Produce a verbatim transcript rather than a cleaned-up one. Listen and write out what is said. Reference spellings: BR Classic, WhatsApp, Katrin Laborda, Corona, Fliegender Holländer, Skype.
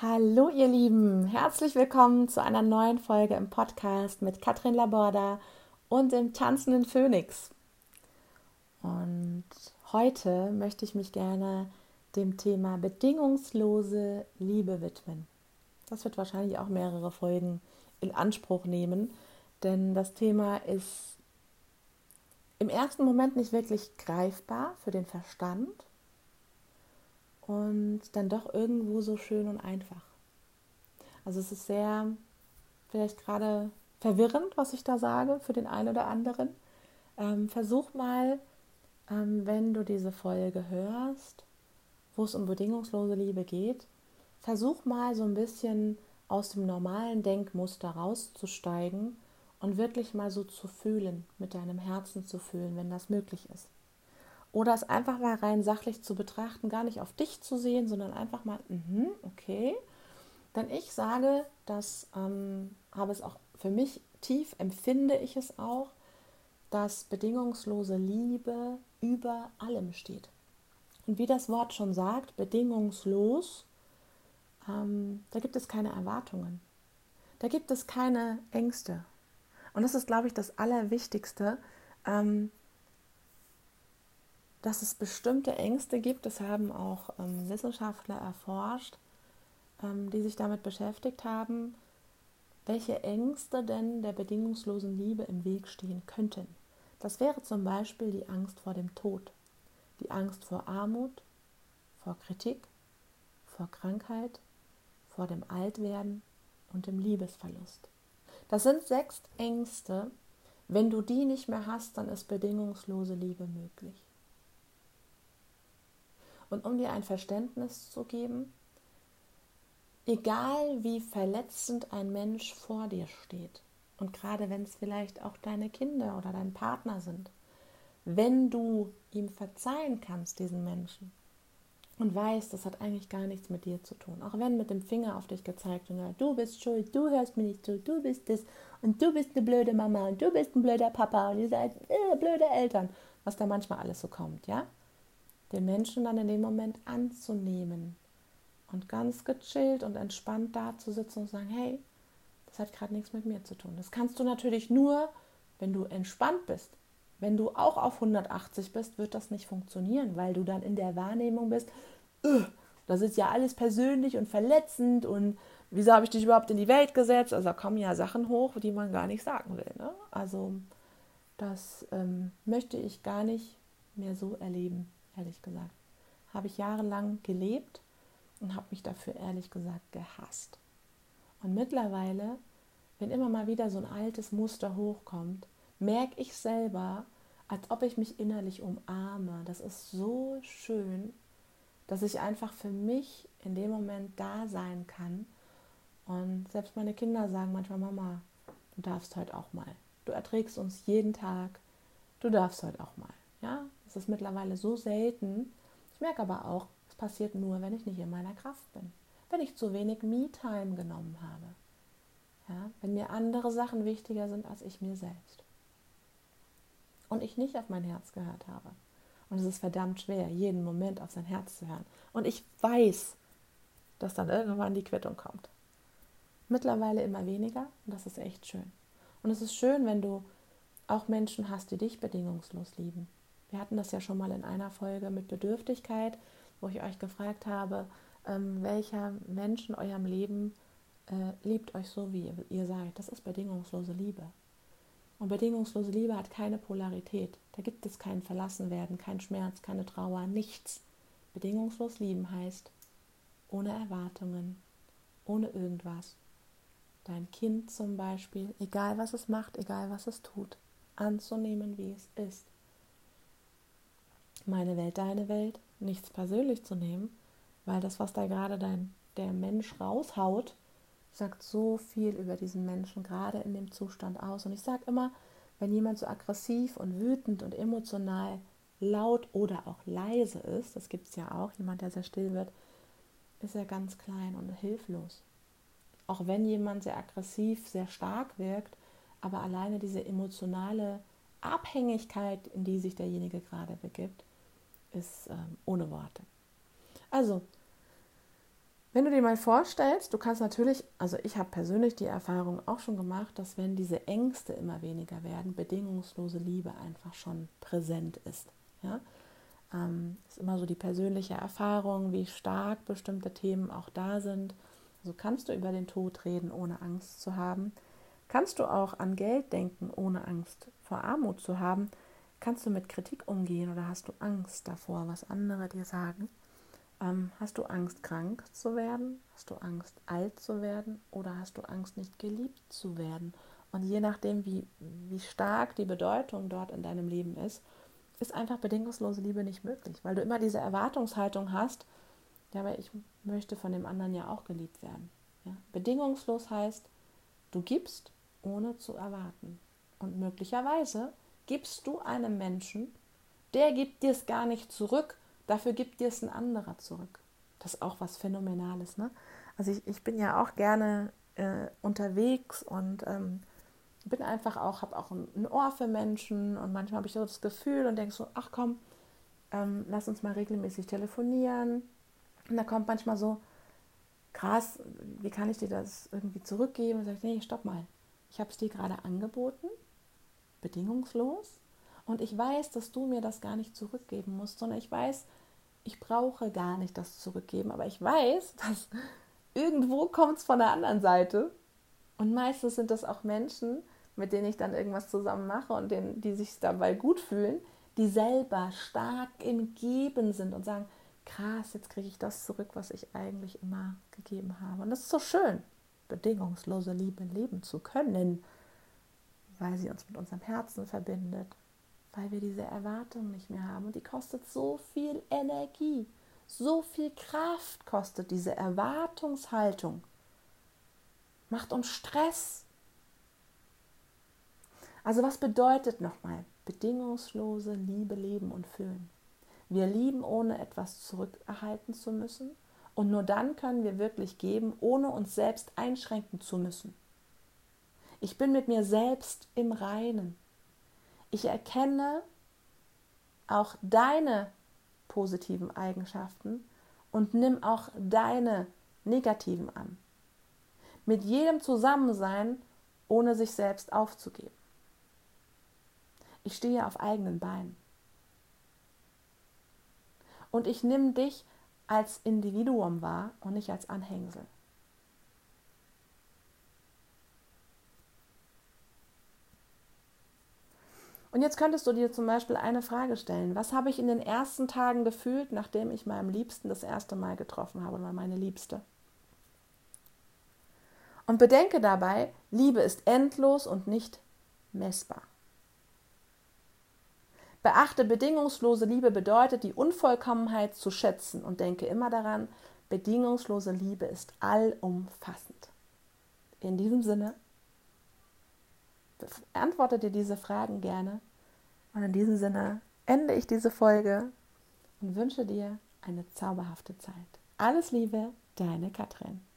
Hallo ihr Lieben, herzlich willkommen zu einer neuen Folge im Podcast mit Katrin Laborda und dem tanzenden Phönix. Und heute möchte ich mich gerne dem Thema bedingungslose Liebe widmen. Das wird wahrscheinlich auch mehrere Folgen in Anspruch nehmen, denn das Thema ist im ersten Moment nicht wirklich greifbar für den Verstand. Und dann doch irgendwo so schön und einfach. Also es ist sehr, vielleicht gerade verwirrend, was ich da sage, für den einen oder anderen. Ähm, versuch mal, ähm, wenn du diese Folge hörst, wo es um bedingungslose Liebe geht, versuch mal so ein bisschen aus dem normalen Denkmuster rauszusteigen und wirklich mal so zu fühlen, mit deinem Herzen zu fühlen, wenn das möglich ist. Oder es einfach mal rein sachlich zu betrachten, gar nicht auf dich zu sehen, sondern einfach mal, mm-hmm, okay. Denn ich sage, das ähm, habe es auch für mich tief, empfinde ich es auch, dass bedingungslose Liebe über allem steht. Und wie das Wort schon sagt, bedingungslos, ähm, da gibt es keine Erwartungen. Da gibt es keine Ängste. Und das ist, glaube ich, das Allerwichtigste, ähm, dass es bestimmte Ängste gibt, das haben auch ähm, Wissenschaftler erforscht, ähm, die sich damit beschäftigt haben, welche Ängste denn der bedingungslosen Liebe im Weg stehen könnten. Das wäre zum Beispiel die Angst vor dem Tod, die Angst vor Armut, vor Kritik, vor Krankheit, vor dem Altwerden und dem Liebesverlust. Das sind sechs Ängste. Wenn du die nicht mehr hast, dann ist bedingungslose Liebe möglich. Und um dir ein Verständnis zu geben, egal wie verletzend ein Mensch vor dir steht, und gerade wenn es vielleicht auch deine Kinder oder dein Partner sind, wenn du ihm verzeihen kannst, diesen Menschen, und weißt, das hat eigentlich gar nichts mit dir zu tun, auch wenn mit dem Finger auf dich gezeigt wird, du bist schuld, du hörst mir nicht zu, du bist das und du bist eine blöde Mama und du bist ein blöder Papa und ihr seid äh, blöde Eltern, was da manchmal alles so kommt, ja? Den Menschen dann in dem Moment anzunehmen und ganz gechillt und entspannt da zu sitzen und sagen, hey, das hat gerade nichts mit mir zu tun. Das kannst du natürlich nur, wenn du entspannt bist. Wenn du auch auf hundertachtzig bist, wird das nicht funktionieren, weil du dann in der Wahrnehmung bist, das ist ja alles persönlich und verletzend und wieso habe ich dich überhaupt in die Welt gesetzt? Also da kommen ja Sachen hoch, die man gar nicht sagen will. Ne? Also das ähm, möchte ich gar nicht mehr so erleben. Ehrlich gesagt, habe ich jahrelang gelebt und habe mich dafür ehrlich gesagt gehasst. Und mittlerweile, wenn immer mal wieder so ein altes Muster hochkommt, merke ich selber, als ob ich mich innerlich umarme. Das ist so schön, dass ich einfach für mich in dem Moment da sein kann. Und selbst meine Kinder sagen manchmal, Mama, du darfst heute auch mal. Du erträgst uns jeden Tag, du darfst heute auch mal. Ja, das ist mittlerweile so selten. Ich merke aber auch, es passiert nur, wenn ich nicht in meiner Kraft bin. Wenn ich zu wenig Me-Time genommen habe. Ja, wenn mir andere Sachen wichtiger sind als ich mir selbst. Und ich nicht auf mein Herz gehört habe. Und es ist verdammt schwer, jeden Moment auf sein Herz zu hören. Und ich weiß, dass dann irgendwann die Quittung kommt. Mittlerweile immer weniger und das ist echt schön. Und es ist schön, wenn du auch Menschen hast, die dich bedingungslos lieben. Wir hatten das ja schon mal in einer Folge mit Bedürftigkeit, wo ich euch gefragt habe, ähm, welcher Mensch in eurem Leben äh, liebt euch so, wie ihr, ihr seid. Das ist bedingungslose Liebe. Und bedingungslose Liebe hat keine Polarität. Da gibt es kein Verlassenwerden, kein Schmerz, keine Trauer, nichts. Bedingungslos lieben heißt, ohne Erwartungen, ohne irgendwas. Dein Kind zum Beispiel, egal was es macht, egal was es tut, anzunehmen, wie es ist. Meine Welt, deine Welt, nichts persönlich zu nehmen, weil das, was da gerade dein, der Mensch raushaut, sagt so viel über diesen Menschen gerade in dem Zustand aus. Und ich sage immer, wenn jemand so aggressiv und wütend und emotional laut oder auch leise ist, das gibt es ja auch, jemand, der sehr still wird, ist er ganz klein und hilflos. Auch wenn jemand sehr aggressiv, sehr stark wirkt, aber alleine diese emotionale Abhängigkeit, in die sich derjenige gerade begibt, ist ähm, ohne Worte. Also, Wenn du dir mal vorstellst, du kannst natürlich, also ich habe persönlich die Erfahrung auch schon gemacht, dass wenn diese Ängste immer weniger werden, bedingungslose Liebe einfach schon präsent ist. Ja? Ähm, ist immer so die persönliche Erfahrung, wie stark bestimmte Themen auch da sind. Also kannst du über den Tod reden, ohne Angst zu haben. Kannst du auch an Geld denken, ohne Angst vor Armut zu haben. Kannst du mit Kritik umgehen oder hast du Angst davor, was andere dir sagen? Ähm, hast du Angst, krank zu werden? Hast du Angst, alt zu werden? Oder hast du Angst, nicht geliebt zu werden? Und je nachdem, wie, wie stark die Bedeutung dort in deinem Leben ist, ist einfach bedingungslose Liebe nicht möglich, weil du immer diese Erwartungshaltung hast, ja, aber ich möchte von dem anderen ja auch geliebt werden. Ja? Bedingungslos heißt, du gibst, ohne zu erwarten. Und möglicherweise gibst du einem Menschen, der gibt dir es gar nicht zurück, dafür gibt dir es ein anderer zurück. Das ist auch was Phänomenales, ne? Also ich, ich bin ja auch gerne äh, unterwegs und ähm, bin einfach auch, habe auch ein Ohr für Menschen und manchmal habe ich so das Gefühl und denke so, ach komm, ähm, lass uns mal regelmäßig telefonieren. Und da kommt manchmal so, krass, wie kann ich dir das irgendwie zurückgeben? Und sage ich, nee, stopp mal, ich habe es dir gerade angeboten, bedingungslos. Und ich weiß, dass du mir das gar nicht zurückgeben musst, sondern ich weiß, ich brauche gar nicht das zurückgeben. Aber ich weiß, dass irgendwo kommt es von der anderen Seite. Und meistens sind das auch Menschen, mit denen ich dann irgendwas zusammen mache und denen, die sich dabei gut fühlen, die selber stark im Geben sind und sagen, krass, jetzt kriege ich das zurück, was ich eigentlich immer gegeben habe. Und das ist so schön, bedingungslose Liebe leben zu können, weil sie uns mit unserem Herzen verbindet, weil wir diese Erwartung nicht mehr haben. Und die kostet so viel Energie, so viel Kraft kostet diese Erwartungshaltung. Macht uns Stress. Also was bedeutet nochmal bedingungslose Liebe leben und fühlen? Wir lieben, ohne etwas zurückerhalten zu müssen. Und nur dann können wir wirklich geben, ohne uns selbst einschränken zu müssen. Ich bin mit mir selbst im Reinen. Ich erkenne auch deine positiven Eigenschaften und nimm auch deine negativen an. Mit jedem Zusammensein, ohne sich selbst aufzugeben. Ich stehe auf eigenen Beinen. Und ich nehme dich als Individuum wahr und nicht als Anhängsel. Und jetzt könntest du dir zum Beispiel eine Frage stellen. Was habe ich in den ersten Tagen gefühlt, nachdem ich meinem Liebsten das erste Mal getroffen habe, oder meine Liebste? Und bedenke dabei, Liebe ist endlos und nicht messbar. Beachte, bedingungslose Liebe bedeutet, die Unvollkommenheit zu schätzen und denke immer daran, bedingungslose Liebe ist allumfassend. In diesem Sinne, beantworte dir diese Fragen gerne und in diesem Sinne ende ich diese Folge und wünsche dir eine zauberhafte Zeit. Alles Liebe, deine Katrin.